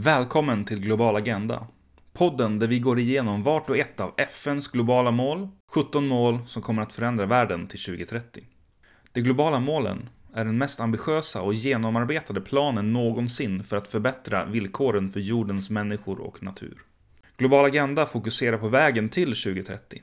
Välkommen till Global Agenda, podden där vi går igenom vart och ett av FNs globala mål, 17 mål som kommer att förändra världen till 2030. De globala målen är den mest ambitiösa och genomarbetade planen någonsin för att förbättra villkoren för jordens människor och natur. Global Agenda fokuserar på vägen till 2030.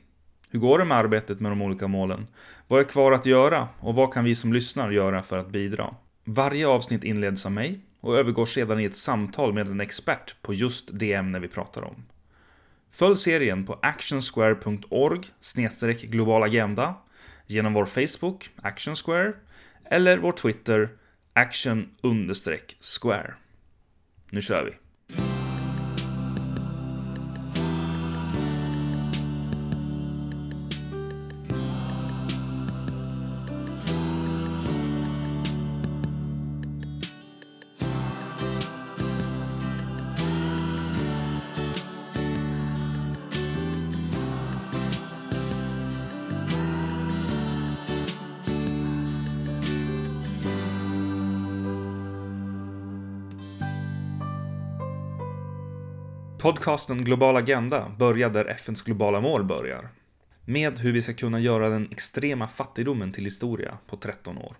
Hur går det med arbetet med de olika målen? Vad är kvar att göra och vad kan vi som lyssnar göra för att bidra? Varje avsnitt inleds av mig och övergår sedan i ett samtal med en expert på just det ämne vi pratar om. Följ serien på actionsquare.org/globalagenda, genom vår Facebook, Action Square, eller vår Twitter, action_square. Nu kör vi! Podcasten Global Agenda börjar där FNs globala mål börjar. Med hur vi ska kunna göra den extrema fattigdomen till historia på 13 år.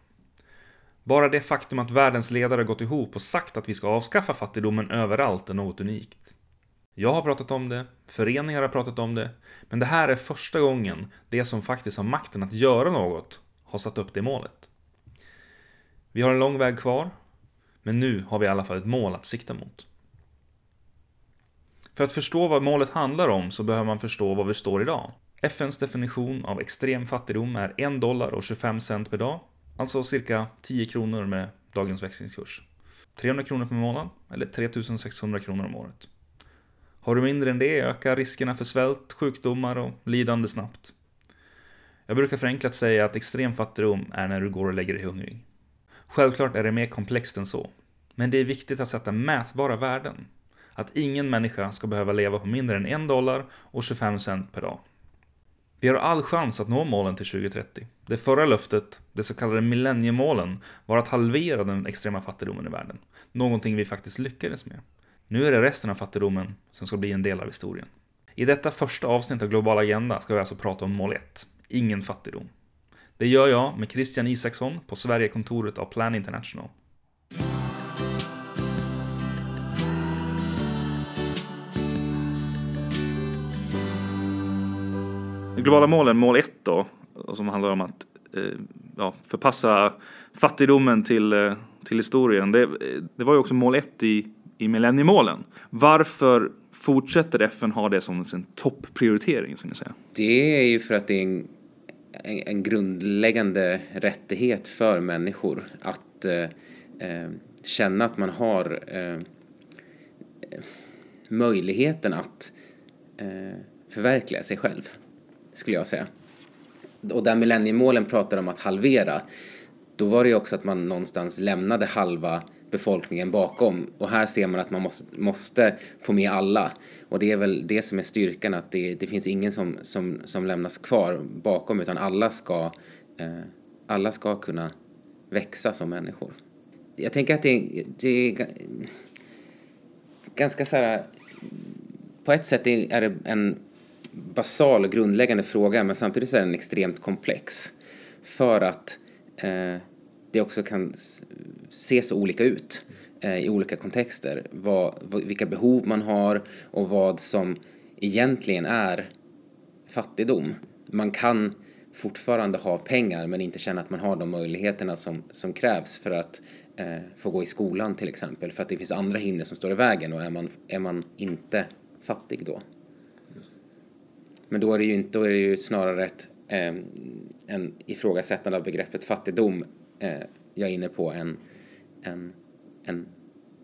Bara det faktum att världens ledare gått ihop och sagt att vi ska avskaffa fattigdomen överallt är något unikt. Jag har pratat om det, föreningar har pratat om det, men det här är första gången det som faktiskt har makten att göra något har satt upp det målet. Vi har en lång väg kvar, men nu har vi i alla fall ett mål att sikta mot. För att förstå vad målet handlar om så behöver man förstå vad vi står idag. FNs definition av extrem fattigdom är $1.25 per dag, alltså cirka 10 kronor med dagens växlingskurs. 300 kronor per månad eller 3600 kronor om året. Har du mindre än det ökar riskerna för svält, sjukdomar och lidande snabbt. Jag brukar förenklat säga att extrem fattigdom är när du går och lägger dig hungrig. Självklart är det mer komplext än så, men det är viktigt att sätta mätbara värden. Att ingen människa ska behöva leva på mindre än $1.25 per dag. Vi har all chans att nå målen till 2030. Det förra löftet, det så kallade millenniemålen, var att halvera den extrema fattigdomen i världen. Någonting vi faktiskt lyckades med. Nu är det resten av fattigdomen som ska bli en del av historien. I detta första avsnitt av Global Agenda ska vi alltså prata om mål 1. Ingen fattigdom. Det gör jag med Kristian Isaksson på Sverigekontoret av Plan International. Globala målen, mål 1 då, som handlar om att förpassa fattigdomen till historien. Det var ju också mål 1 i millenniemålen. Varför fortsätter FN ha det som en topprioritering, som ni säger? Det är ju för att det är en grundläggande rättighet för människor att känna att man har möjligheten att förverkliga sig själv, skulle jag säga. Och där millenniemålen pratar om att halvera, då var det ju också att man någonstans lämnade halva befolkningen bakom. Och här ser man att man måste få med alla. Och det är väl det som är styrkan, att det finns ingen som lämnas kvar bakom, utan alla ska kunna växa som människor. Jag tänker att det är ganska så här, på ett sätt är det en basal och grundläggande fråga, men samtidigt så är den extremt komplex för att det också kan se så olika ut i olika kontexter, vilka behov man har och vad som egentligen är fattigdom. Man kan fortfarande ha pengar men inte känna att man har de möjligheterna som krävs för att få gå i skolan till exempel, för att det finns andra hinder som står i vägen, och är man inte fattig då. Men då är det ju snarare en ifrågasättande av begreppet fattigdom jag är inne på än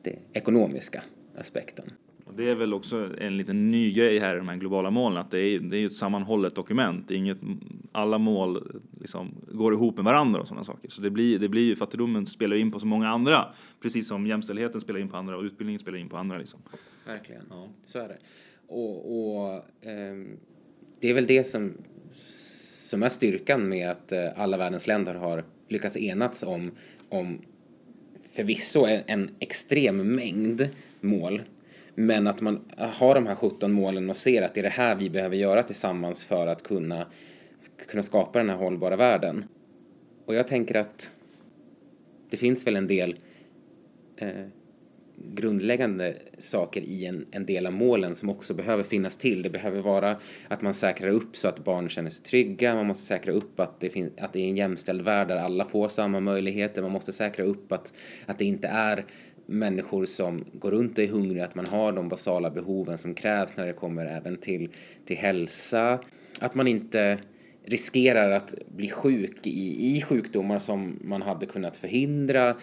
det ekonomiska aspekten. Och det är väl också en liten ny grej här i de här globala målen, att det är ett sammanhållet dokument. Alla mål liksom går ihop med varandra och sådana saker. Så det blir ju, fattigdomen spelar in på så många andra, precis som jämställdheten spelar in på andra och utbildningen spelar in på andra. Liksom. Verkligen, ja. Så är det. Det är väl det som är styrkan med att alla världens länder har lyckats enats om förvisso en extrem mängd mål, Men att man har de här 17 målen och ser att det är det här vi behöver göra tillsammans för att kunna skapa den här hållbara världen. Och jag tänker att det finns väl en del grundläggande saker i en del av målen som också behöver finnas till. Det behöver vara att man säkrar upp så att barn känner sig trygga. Man måste säkra upp att det är en jämställd värld där alla får samma möjligheter. Man måste säkra upp att det inte är människor som går runt och är hungriga, att man har de basala behoven som krävs när det kommer även till hälsa. Att man inte riskerar att bli sjuk i sjukdomar som man hade kunnat förhindra.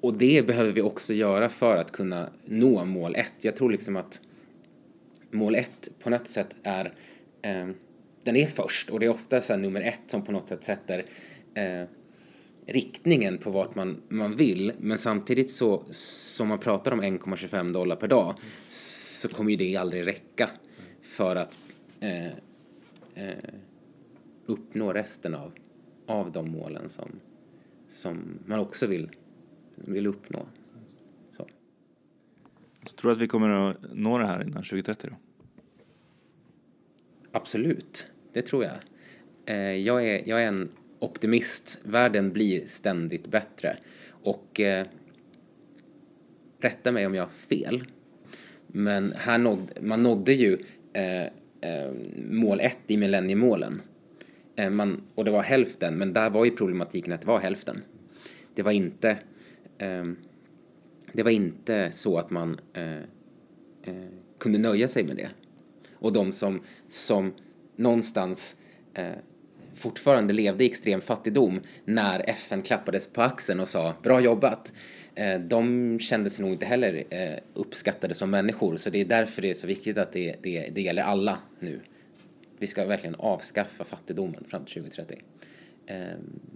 Och det behöver vi också göra för att kunna nå mål 1. Jag tror liksom att mål 1 på något sätt är den är först, och det är ofta så här nummer 1 som på något sätt sätter riktningen på vart man vill, men samtidigt så som man pratar om $1,25 per dag så kommer ju det aldrig räcka för att uppnå resten av de målen som man också vill uppnå. Så. Jag tror att vi kommer att nå det här innan 2030 då? Absolut, det tror jag. Jag är en optimist. Världen blir ständigt bättre. Och rätta mig om jag har fel. Men här nådde ju mål 1 i millenniemålen. Och det var hälften. Men där var ju problematiken att det var hälften. Det var inte så att man kunde nöja sig med det. Och de som någonstans fortfarande levde i extrem fattigdom när FN klappades på axeln och sa bra jobbat, de kändes nog inte heller uppskattade som människor, så det är därför det är så viktigt att det gäller alla nu. Vi ska verkligen avskaffa fattigdomen fram till 2030.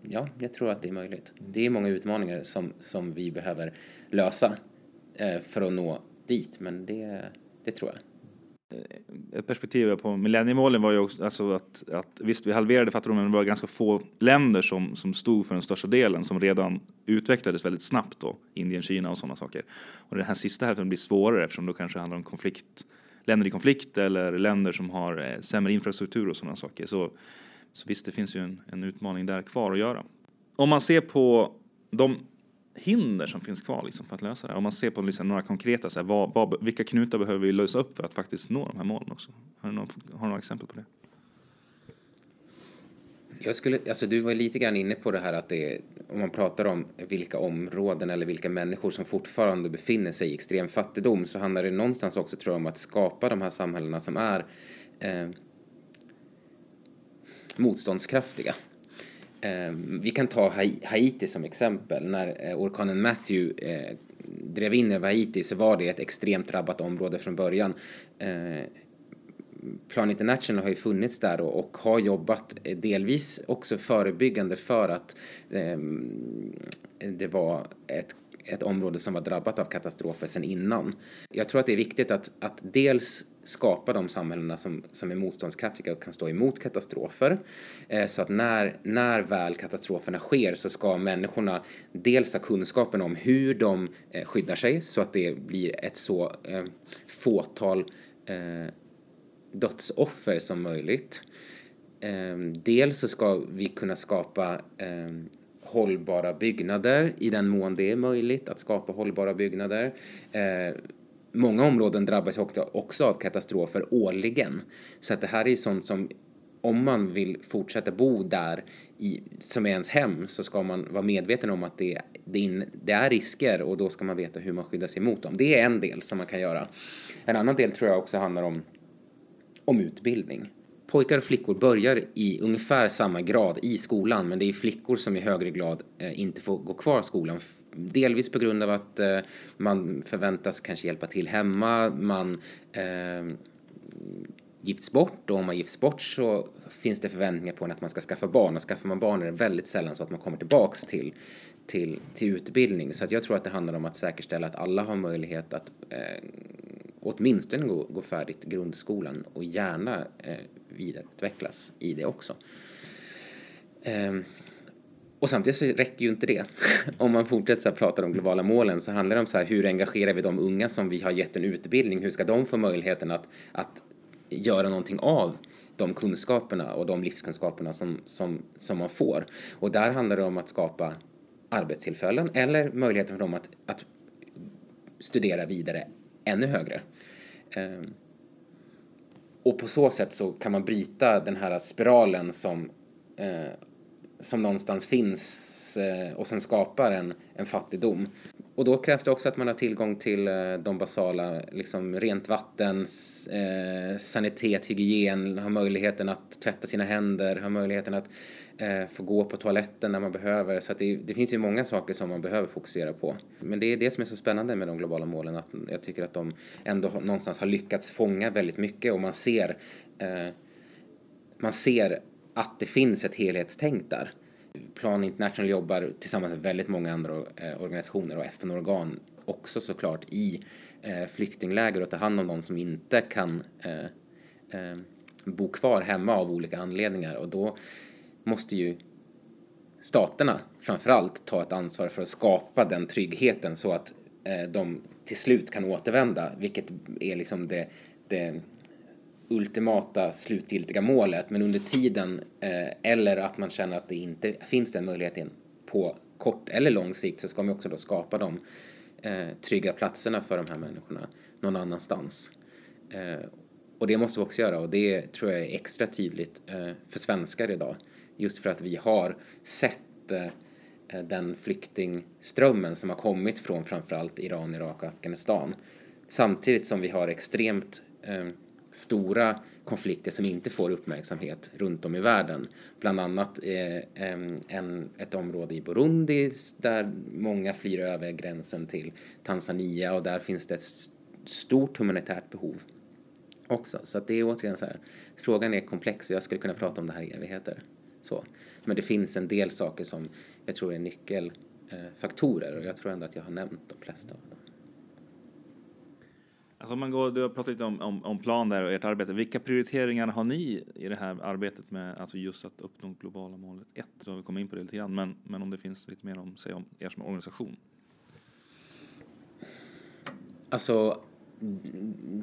Ja, jag tror att det är möjligt. Det är många utmaningar som vi behöver lösa för att nå dit, men det tror jag. Ett perspektiv på millenniemålen var ju också alltså att visst, vi halverade fattigdomen, men det var ganska få länder som stod för den största delen, som redan utvecklades väldigt snabbt då, Indien, Kina och sådana saker. Och den här sista hälften blir svårare eftersom det kanske handlar om länder i konflikt eller länder som har sämre infrastruktur och sådana saker. Så visst, det finns ju en utmaning där kvar att göra. Om man ser på de hinder som finns kvar liksom för att lösa det. Om man ser på liksom några konkreta, så här, vilka knutar behöver vi lösa upp för att faktiskt nå de här målen också? Har du några exempel på det? Du var lite grann inne på det här att om man pratar om vilka områden eller vilka människor som fortfarande befinner sig i extrem fattigdom, så handlar det någonstans också, tror jag, om att skapa de här samhällena som är motståndskraftiga. Vi kan ta Haiti som exempel. När orkanen Matthew drev in över Haiti så var det ett extremt drabbat område från början. Plan International har ju funnits där och har jobbat delvis också förebyggande för att det var ett område som var drabbat av katastrofer sedan innan. Jag tror att det är viktigt att dels skapa de samhällena som är motståndskraftiga och kan stå emot katastrofer. Så att när väl katastroferna sker så ska människorna dels ha kunskapen om hur de skyddar sig, så att det blir ett så fåtal dödsoffer som möjligt. Dels så ska vi kunna skapa hållbara byggnader i den mån det är möjligt att skapa hållbara byggnader. Många områden drabbas också av katastrofer årligen. Så att det här är sånt som, om man vill fortsätta bo där som är ens hem, så ska man vara medveten om att det är risker, och då ska man veta hur man skyddar sig mot dem. Det är en del som man kan göra. En annan del tror jag också handlar om utbildning. Pojkar och flickor börjar i ungefär samma grad i skolan, men det är flickor som i högre grad inte får gå kvar i skolan. Delvis på grund av att man förväntas kanske hjälpa till hemma, man gifts bort, och om man gifts bort så finns det förväntningar på att man ska skaffa barn, och skaffar man barn är det väldigt sällan så att man kommer tillbaks till utbildning. Så att jag tror att det handlar om att säkerställa att alla har möjlighet att åtminstone gå färdigt grundskolan, och gärna vidareutvecklas i det också. Och samtidigt så räcker ju inte det. Om man fortsätter så här prata om globala målen så handlar det om så här, hur engagerar vi de unga som vi har gett en utbildning? Hur ska de få möjligheten att göra någonting av de kunskaperna och de livskunskaperna som man får? Och där handlar det om att skapa arbetstillfällen eller möjligheten för dem att studera vidare ännu högre. Och på så sätt så kan man bryta den här spiralen som någonstans finns och som skapar en fattigdom. Och då krävs det också att man har tillgång till de basala, liksom rent vatten, sanitet, hygien, har möjligheten att tvätta sina händer, har möjligheten att få gå på toaletten när man behöver. Så att det finns ju många saker som man behöver fokusera på. Men det är det som är så spännande med de globala målen, att jag tycker att de ändå någonstans har lyckats fånga väldigt mycket och man ser att det finns ett helhetstänk där. Plan International jobbar tillsammans med väldigt många andra organisationer och FN-organ också såklart i flyktingläger och ta hand om de som inte kan bo kvar hemma av olika anledningar. Och då måste ju staterna framförallt ta ett ansvar för att skapa den tryggheten så att de till slut kan återvända, vilket är liksom det ultimata slutgiltiga målet, men under tiden eller att man känner att det inte finns den möjligheten på kort eller lång sikt, så ska man också då skapa de trygga platserna för de här människorna någon annanstans. Och det måste vi också göra, och det tror jag är extra tydligt för svenskar idag, just för att vi har sett den flyktingströmmen som har kommit från framförallt Iran, Irak och Afghanistan, samtidigt som vi har extremt stora konflikter som inte får uppmärksamhet runt om i världen. Bland annat ett område i Burundi där många flyr över gränsen till Tanzania, och där finns det ett stort humanitärt behov också. Så att det är återigen så här, frågan är komplex och jag skulle kunna prata om det här i evigheter. Så. Men det finns en del saker som jag tror är nyckelfaktorer, och jag tror ändå att jag har nämnt de flesta av dem. Alltså du har pratat lite om plan där och ert arbete. Vilka prioriteringar har ni i det här arbetet med alltså just att uppnå globala målet 1? Då har vi kommit in på det lite grann, men om det finns lite mer om sig om er som organisation. Alltså,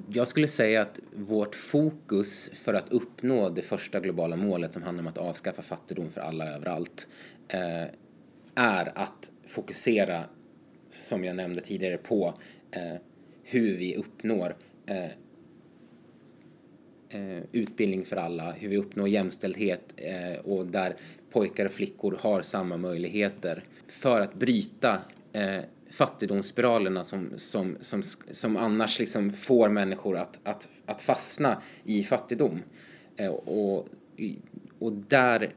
jag skulle säga att vårt fokus för att uppnå det första globala målet, som handlar om att avskaffa fattigdom för alla överallt, är att fokusera, som jag nämnde tidigare, på hur vi uppnår utbildning för alla, hur vi uppnår jämställdhet och där pojkar och flickor har samma möjligheter, för att bryta fattigdomsspiralerna som annars liksom får människor att fastna i fattigdom. Och där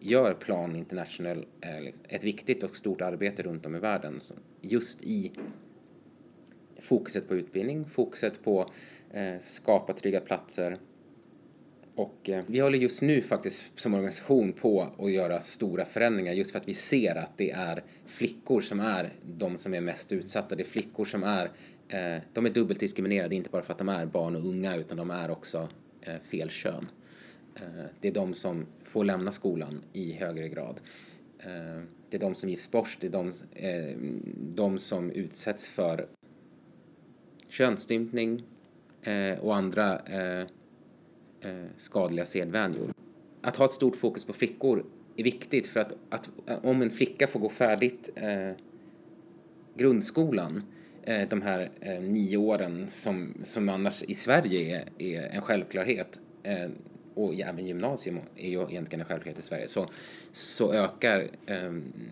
gör Plan International ett viktigt och stort arbete runt om i världen, just i fokuset på utbildning, fokuset på skapa trygga platser. Och vi håller just nu faktiskt som organisation på att göra stora förändringar, just för att vi ser att det är flickor som är de som är mest utsatta. Det är flickor som de är dubbelt diskriminerade, inte bara för att de är barn och unga, utan de är också fel kön. Det är de som får lämna skolan i högre grad. Det är de som gifts bort, det är de som utsätts för könsstympning och andra skadliga sedvänjor. Att ha ett stort fokus på flickor är viktigt, för att om en flicka får gå färdigt grundskolan, de här 9 åren som annars i Sverige är en självklarhet, och även gymnasium är ju egentligen en självklarhet i Sverige, så ökar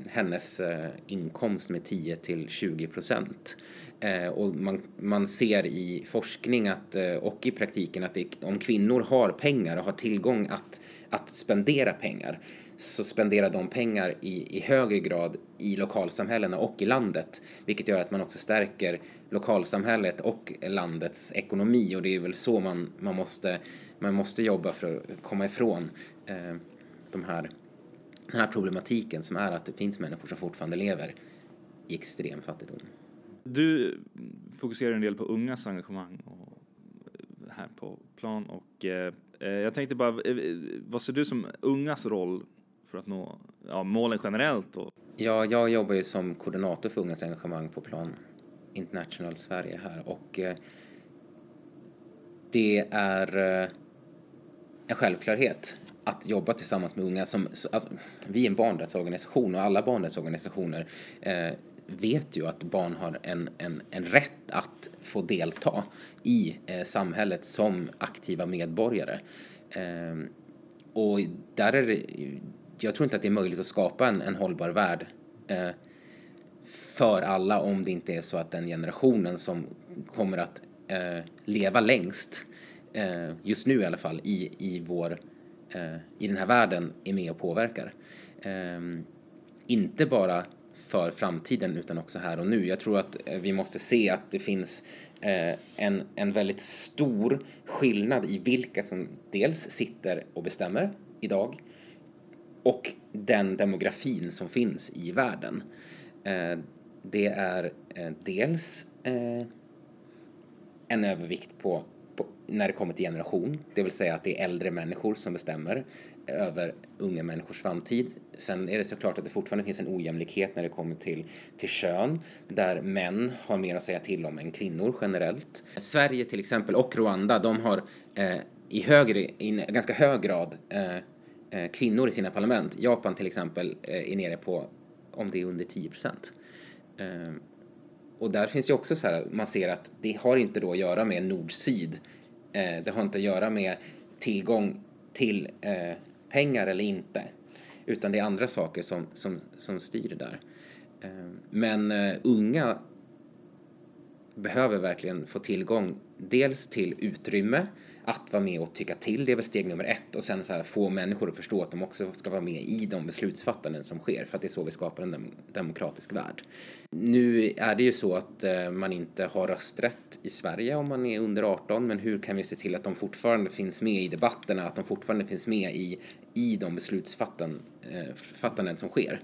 hennes inkomst med 10-20%. Och man ser i forskning och i praktiken att om kvinnor har pengar och har tillgång att spendera pengar, så spenderar de pengar i högre grad i lokalsamhällena och i landet, vilket gör att man också stärker lokalsamhället och landets ekonomi. Och det är väl så man måste jobba för att komma ifrån den här problematiken, som är att det finns människor som fortfarande lever i extrem fattigdom. Du fokuserar en del på ungas engagemang och här på Plan, och jag tänkte bara, vad ser du som ungas roll för att nå målen generellt? Och... Ja, jag jobbar ju som koordinator för ungas engagemang på Plan International Sverige här, och det är en självklarhet att jobba tillsammans med unga. Som, alltså, vi är en barnrättsorganisation, och alla barnrättsorganisationer vet ju att barn har en rätt att få delta i samhället som aktiva medborgare. Och där är det, jag tror inte att det är möjligt att skapa en hållbar värld för alla om det inte är så att den generationen som kommer att leva längst, just nu i alla fall, i den här världen är med och påverkar. Inte bara för framtiden utan också här och nu. Jag tror att vi måste se att det finns en väldigt stor skillnad i vilka som dels sitter och bestämmer idag och den demografin som finns i världen. Det är dels en övervikt på när det kommer till generation, det vill säga att det är äldre människor som bestämmer över unga människors framtid. Sen är det såklart att det fortfarande finns en ojämlikhet när det kommer till kön, där män har mer att säga till om än kvinnor generellt. Sverige till exempel och Rwanda, de har i ganska hög grad kvinnor i sina parlament. Japan till exempel är nere på, om det är under 10%. Och där finns ju också så här, man ser att det har inte då att göra med nord-syd. Det har inte att göra med tillgång till pengar eller inte. Utan det är andra saker som styr det där. Men unga behöver verkligen få tillgång dels till utrymme att vara med och tycka till, det är väl steg nummer 1, och sen så här få människor att förstå att de också ska vara med i de beslutsfattanden som sker, för att det är så vi skapar en demokratisk värld. Nu är det ju så att man inte har rösträtt i Sverige om man är under 18, men hur kan vi se till att de fortfarande finns med i debatterna, att de fortfarande finns med i de beslutsfattanden som sker?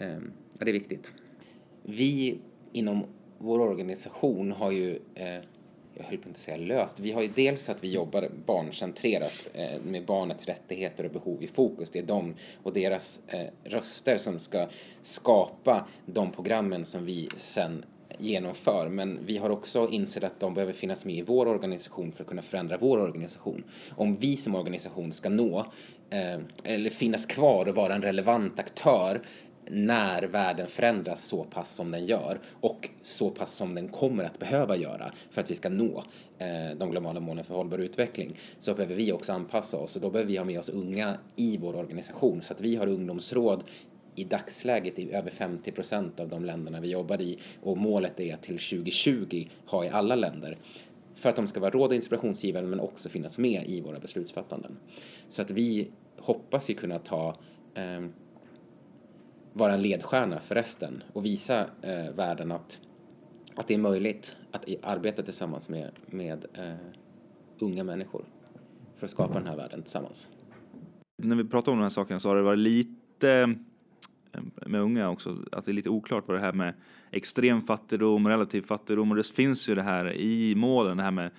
Ja, det är viktigt. Vi inom vår organisation har ju... Jag höll på att säga löst. Vi har ju dels att vi jobbar barncentrerat med barnets rättigheter och behov i fokus. Det är de och deras röster som ska skapa de programmen som vi sen genomför. Men vi har också insett att de behöver finnas med i vår organisation för att kunna förändra vår organisation. Om vi som organisation ska nå eller finnas kvar och vara en relevant aktör när världen förändras så pass som den gör och så pass som den kommer att behöva göra för att vi ska nå de globala målen för hållbar utveckling, så behöver vi också anpassa oss, och då behöver vi ha med oss unga i vår organisation. Så att vi har ungdomsråd i dagsläget i över 50% av de länderna vi jobbar i, och målet är att till 2020 ha i alla länder, för att de ska vara råd och inspirationsgivare men också finnas med i våra beslutsfattanden. Så att vi hoppas ju kunna vara en ledstjärna för resten och visa världen att det är möjligt att arbeta tillsammans med unga människor för att skapa den här världen tillsammans. När vi pratade om de här sakerna så har det varit lite med unga också, att det är lite oklart vad det här med extrem fattigdom, relativ fattigdom, och det finns ju det här i målen, det här med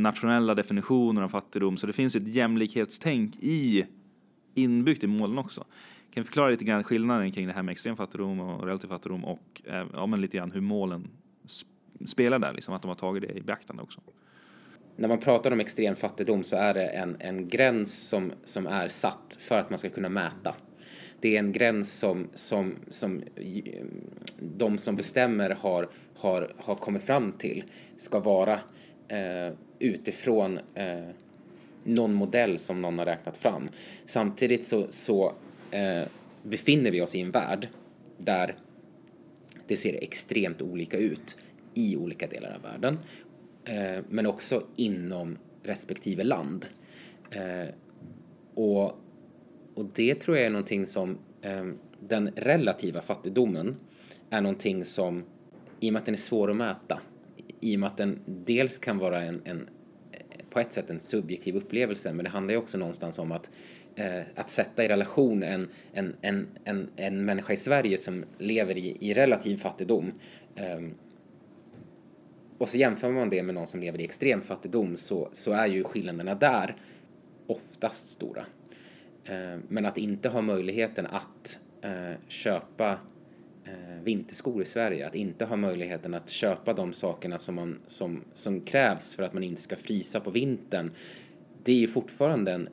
nationella definitioner av fattigdom, så det finns ju ett jämlikhetstänk inbyggt i målen också. Kan du förklara lite grann skillnaden kring det här med extrem fattigdom och relativ fattigdom, och lite grann hur målen spelar där, liksom, att de har tagit det i beaktande också? När man pratar om extrem fattigdom så är det en gräns som är satt för att man ska kunna mäta. Det är en gräns som de som bestämmer har kommit fram till ska vara utifrån någon modell som någon har räknat fram. Samtidigt så befinner vi oss i en värld där det ser extremt olika ut i olika delar av världen, men också inom respektive land, och det tror jag är någonting som den relativa fattigdomen är någonting som, i och med att den är svår att mäta, i och med att den dels kan vara en på ett sätt en subjektiv upplevelse, men det handlar ju också någonstans om att sätta i relation en människa i Sverige som lever i relativ fattigdom, och så jämför man det med någon som lever i extrem fattigdom, så är ju skillnaderna där oftast stora, men att inte ha möjligheten att köpa vinterskor i Sverige, att inte ha möjligheten att köpa de sakerna som krävs för att man inte ska frysa på vintern, det är ju fortfarande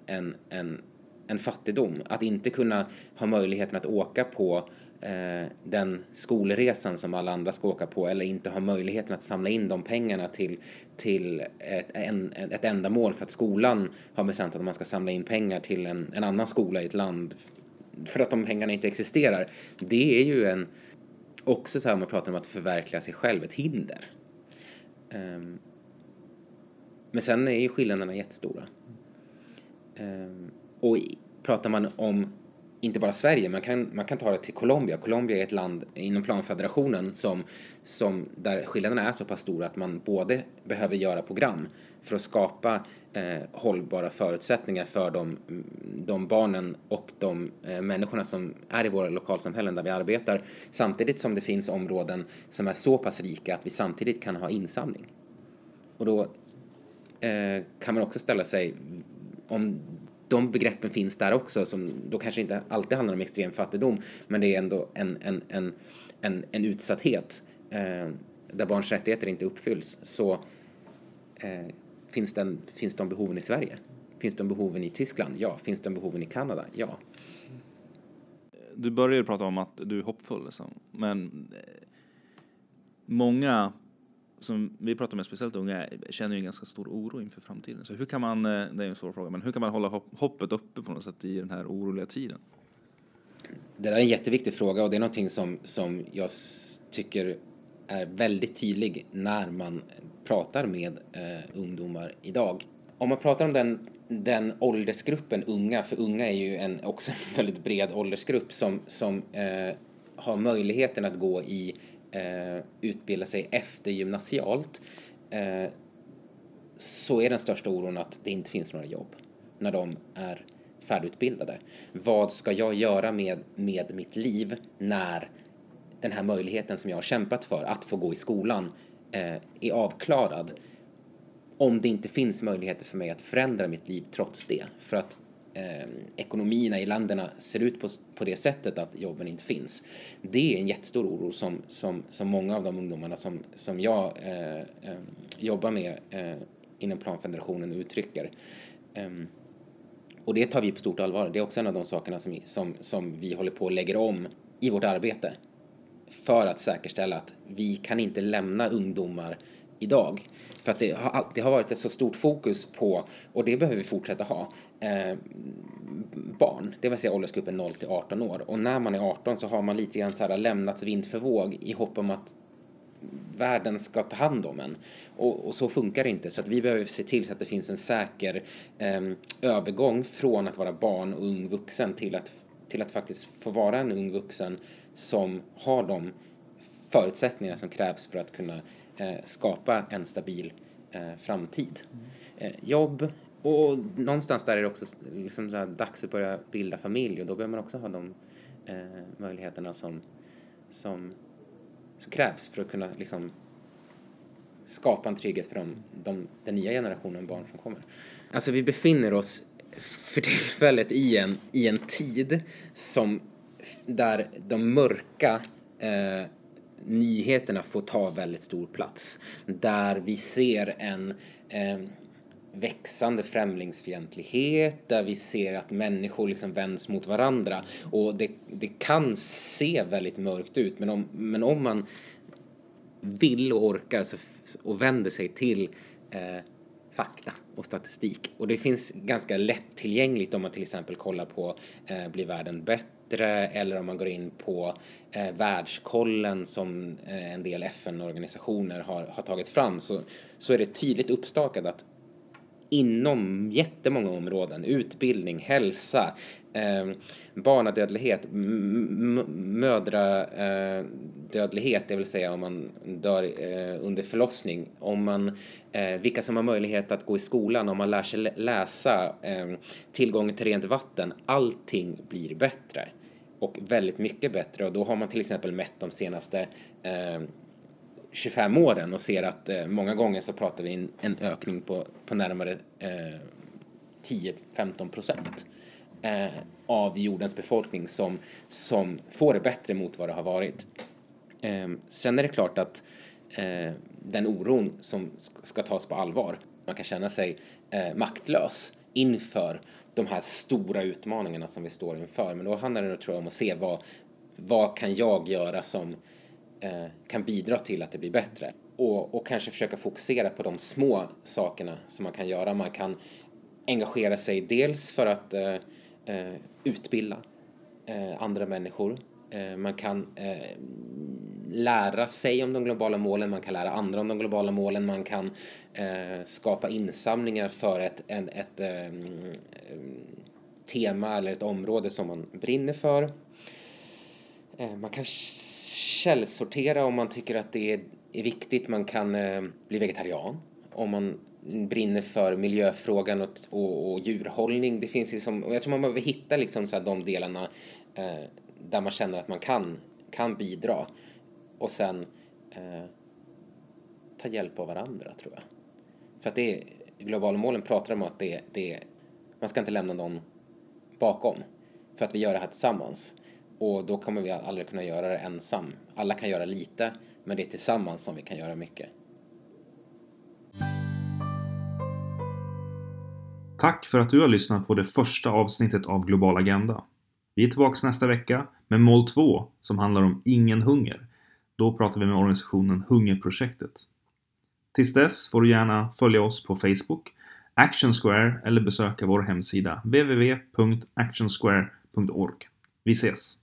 en fattigdom. Att inte kunna ha möjligheten att åka på den skolresan som alla andra ska åka på, eller inte ha möjligheten att samla in de pengarna till ett ändamål för att skolan har bestämt att man ska samla in pengar till en annan skola i ett land för att de pengarna inte existerar. Det är ju också så här, om man pratar om att förverkliga sig själv, ett hinder. Men sen är ju skillnaderna jättestora. Och pratar man om inte bara Sverige, man kan ta det till Colombia. Colombia är ett land inom planfederationen där skillnaderna är så pass stora att man både behöver göra program för att skapa hållbara förutsättningar för de barnen och de människorna som är i våra lokalsamhällen där vi arbetar, samtidigt som det finns områden som är så pass rika att vi samtidigt kan ha insamling. Och då kan man också ställa sig om de begreppen finns där också, som då kanske inte alltid handlar om extrem fattigdom, men det är ändå en utsatthet där barns rättigheter inte uppfylls, så finns de behoven i Sverige? Finns de behoven i Tyskland? Ja. Finns de behoven i Kanada? Ja. Du började prata om att du är hoppfull, liksom. Men många som vi pratar med, speciellt unga, känner ju en ganska stor oro inför framtiden. Så hur kan man, det är en svår fråga, men hur kan man hålla hoppet uppe på något sätt i den här oroliga tiden? Det där är en jätteviktig fråga, och det är någonting som jag tycker är väldigt tydlig när man pratar med ungdomar idag. Om man pratar om den åldersgruppen unga, för unga är ju också en väldigt bred åldersgrupp som har möjligheten att gå i utbilda sig efter gymnasialt, så är den största oron att det inte finns några jobb när de är färdigutbildade. Vad ska jag göra med mitt liv när den här möjligheten som jag har kämpat för att få gå i skolan är avklarad, om det inte finns möjligheter för mig att förändra mitt liv trots det, för att ekonomierna i länderna ser ut på det sättet att jobben inte finns. Det är en jättestor oro som många av de ungdomarna som jag jobbar med inom planfederationen uttrycker. Och det tar vi på stort allvar. Det är också en av de sakerna som vi håller på och lägger om i vårt arbete, för att säkerställa att vi kan inte lämna ungdomar idag. För att det har varit ett så stort fokus på, och det behöver vi fortsätta ha, barn, det vill säga åldersgruppen 0-18 år. Och när man är 18 så har man lite grann så här lämnats vind för våg i hopp om att världen ska ta hand om en. Och så funkar det inte. Så att vi behöver se till så att det finns en säker övergång från att vara barn och ung vuxen till att faktiskt få vara en ung vuxen som har de förutsättningar som krävs för att kunna skapa en stabil framtid. Jobb, och någonstans där är det också liksom så här dags att börja bilda familj, och då behöver man också ha de möjligheterna som krävs för att kunna liksom skapa en trygghet för den nya generationen barn som kommer. Alltså vi befinner oss för tillfället i en tid där de mörka nyheterna får ta väldigt stor plats, där vi ser en växande främlingsfientlighet, där vi ser att människor liksom vänds mot varandra, och det kan se väldigt mörkt ut, men om man vill och orkar och vänder sig till fakta och statistik, och det finns ganska lättillgängligt om man till exempel kollar på blir världen bättre, eller om man går in på världskollen som en del FN-organisationer har tagit fram, så är det tydligt uppstakat att inom jättemånga områden, utbildning, hälsa, barnadödlighet, mödradödlighet, det vill säga om man dör under förlossning, om man, vilka som har möjlighet att gå i skolan, om man lär sig läsa, tillgång till rent vatten, allting blir bättre. Och väldigt mycket bättre. Och då har man till exempel mätt de senaste 25 åren och ser att många gånger så pratar vi en ökning på närmare 10-15%. av jordens befolkning som får det bättre mot vad det har varit. Sen är det klart att den oron som ska tas på allvar. Man kan känna sig maktlös inför de här stora utmaningarna som vi står inför. Men då handlar det, tror jag, om att se vad kan jag göra som kan bidra till att det blir bättre. Och kanske försöka fokusera på de små sakerna som man kan göra. Man kan engagera sig dels för att utbilda andra människor. Man kan lära sig om de globala målen. Man kan lära andra om de globala målen. Man kan skapa insamlingar för ett tema eller ett område som man brinner för. Man kan källsortera om man tycker att det är viktigt. Man kan bli vegetarian om man brinner för miljöfrågan och djurhållning. Det finns liksom, och jag tror man behöver hitta liksom så här de delarna där man känner att man kan bidra. Och sen ta hjälp av varandra, tror jag. För att det är, globala målen pratar om att det är, man ska inte lämna någon bakom. För att vi gör det här tillsammans. Och då kommer vi aldrig kunna göra det ensam. Alla kan göra lite, men det är tillsammans som vi kan göra mycket. Tack för att du har lyssnat på det första avsnittet av Global Agenda. Vi är tillbaka nästa vecka med mål 2 som handlar om ingen hunger. Då pratar vi med organisationen Hungerprojektet. Tills dess får du gärna följa oss på Facebook, Action Square, eller besöka vår hemsida www.actionsquare.org. Vi ses!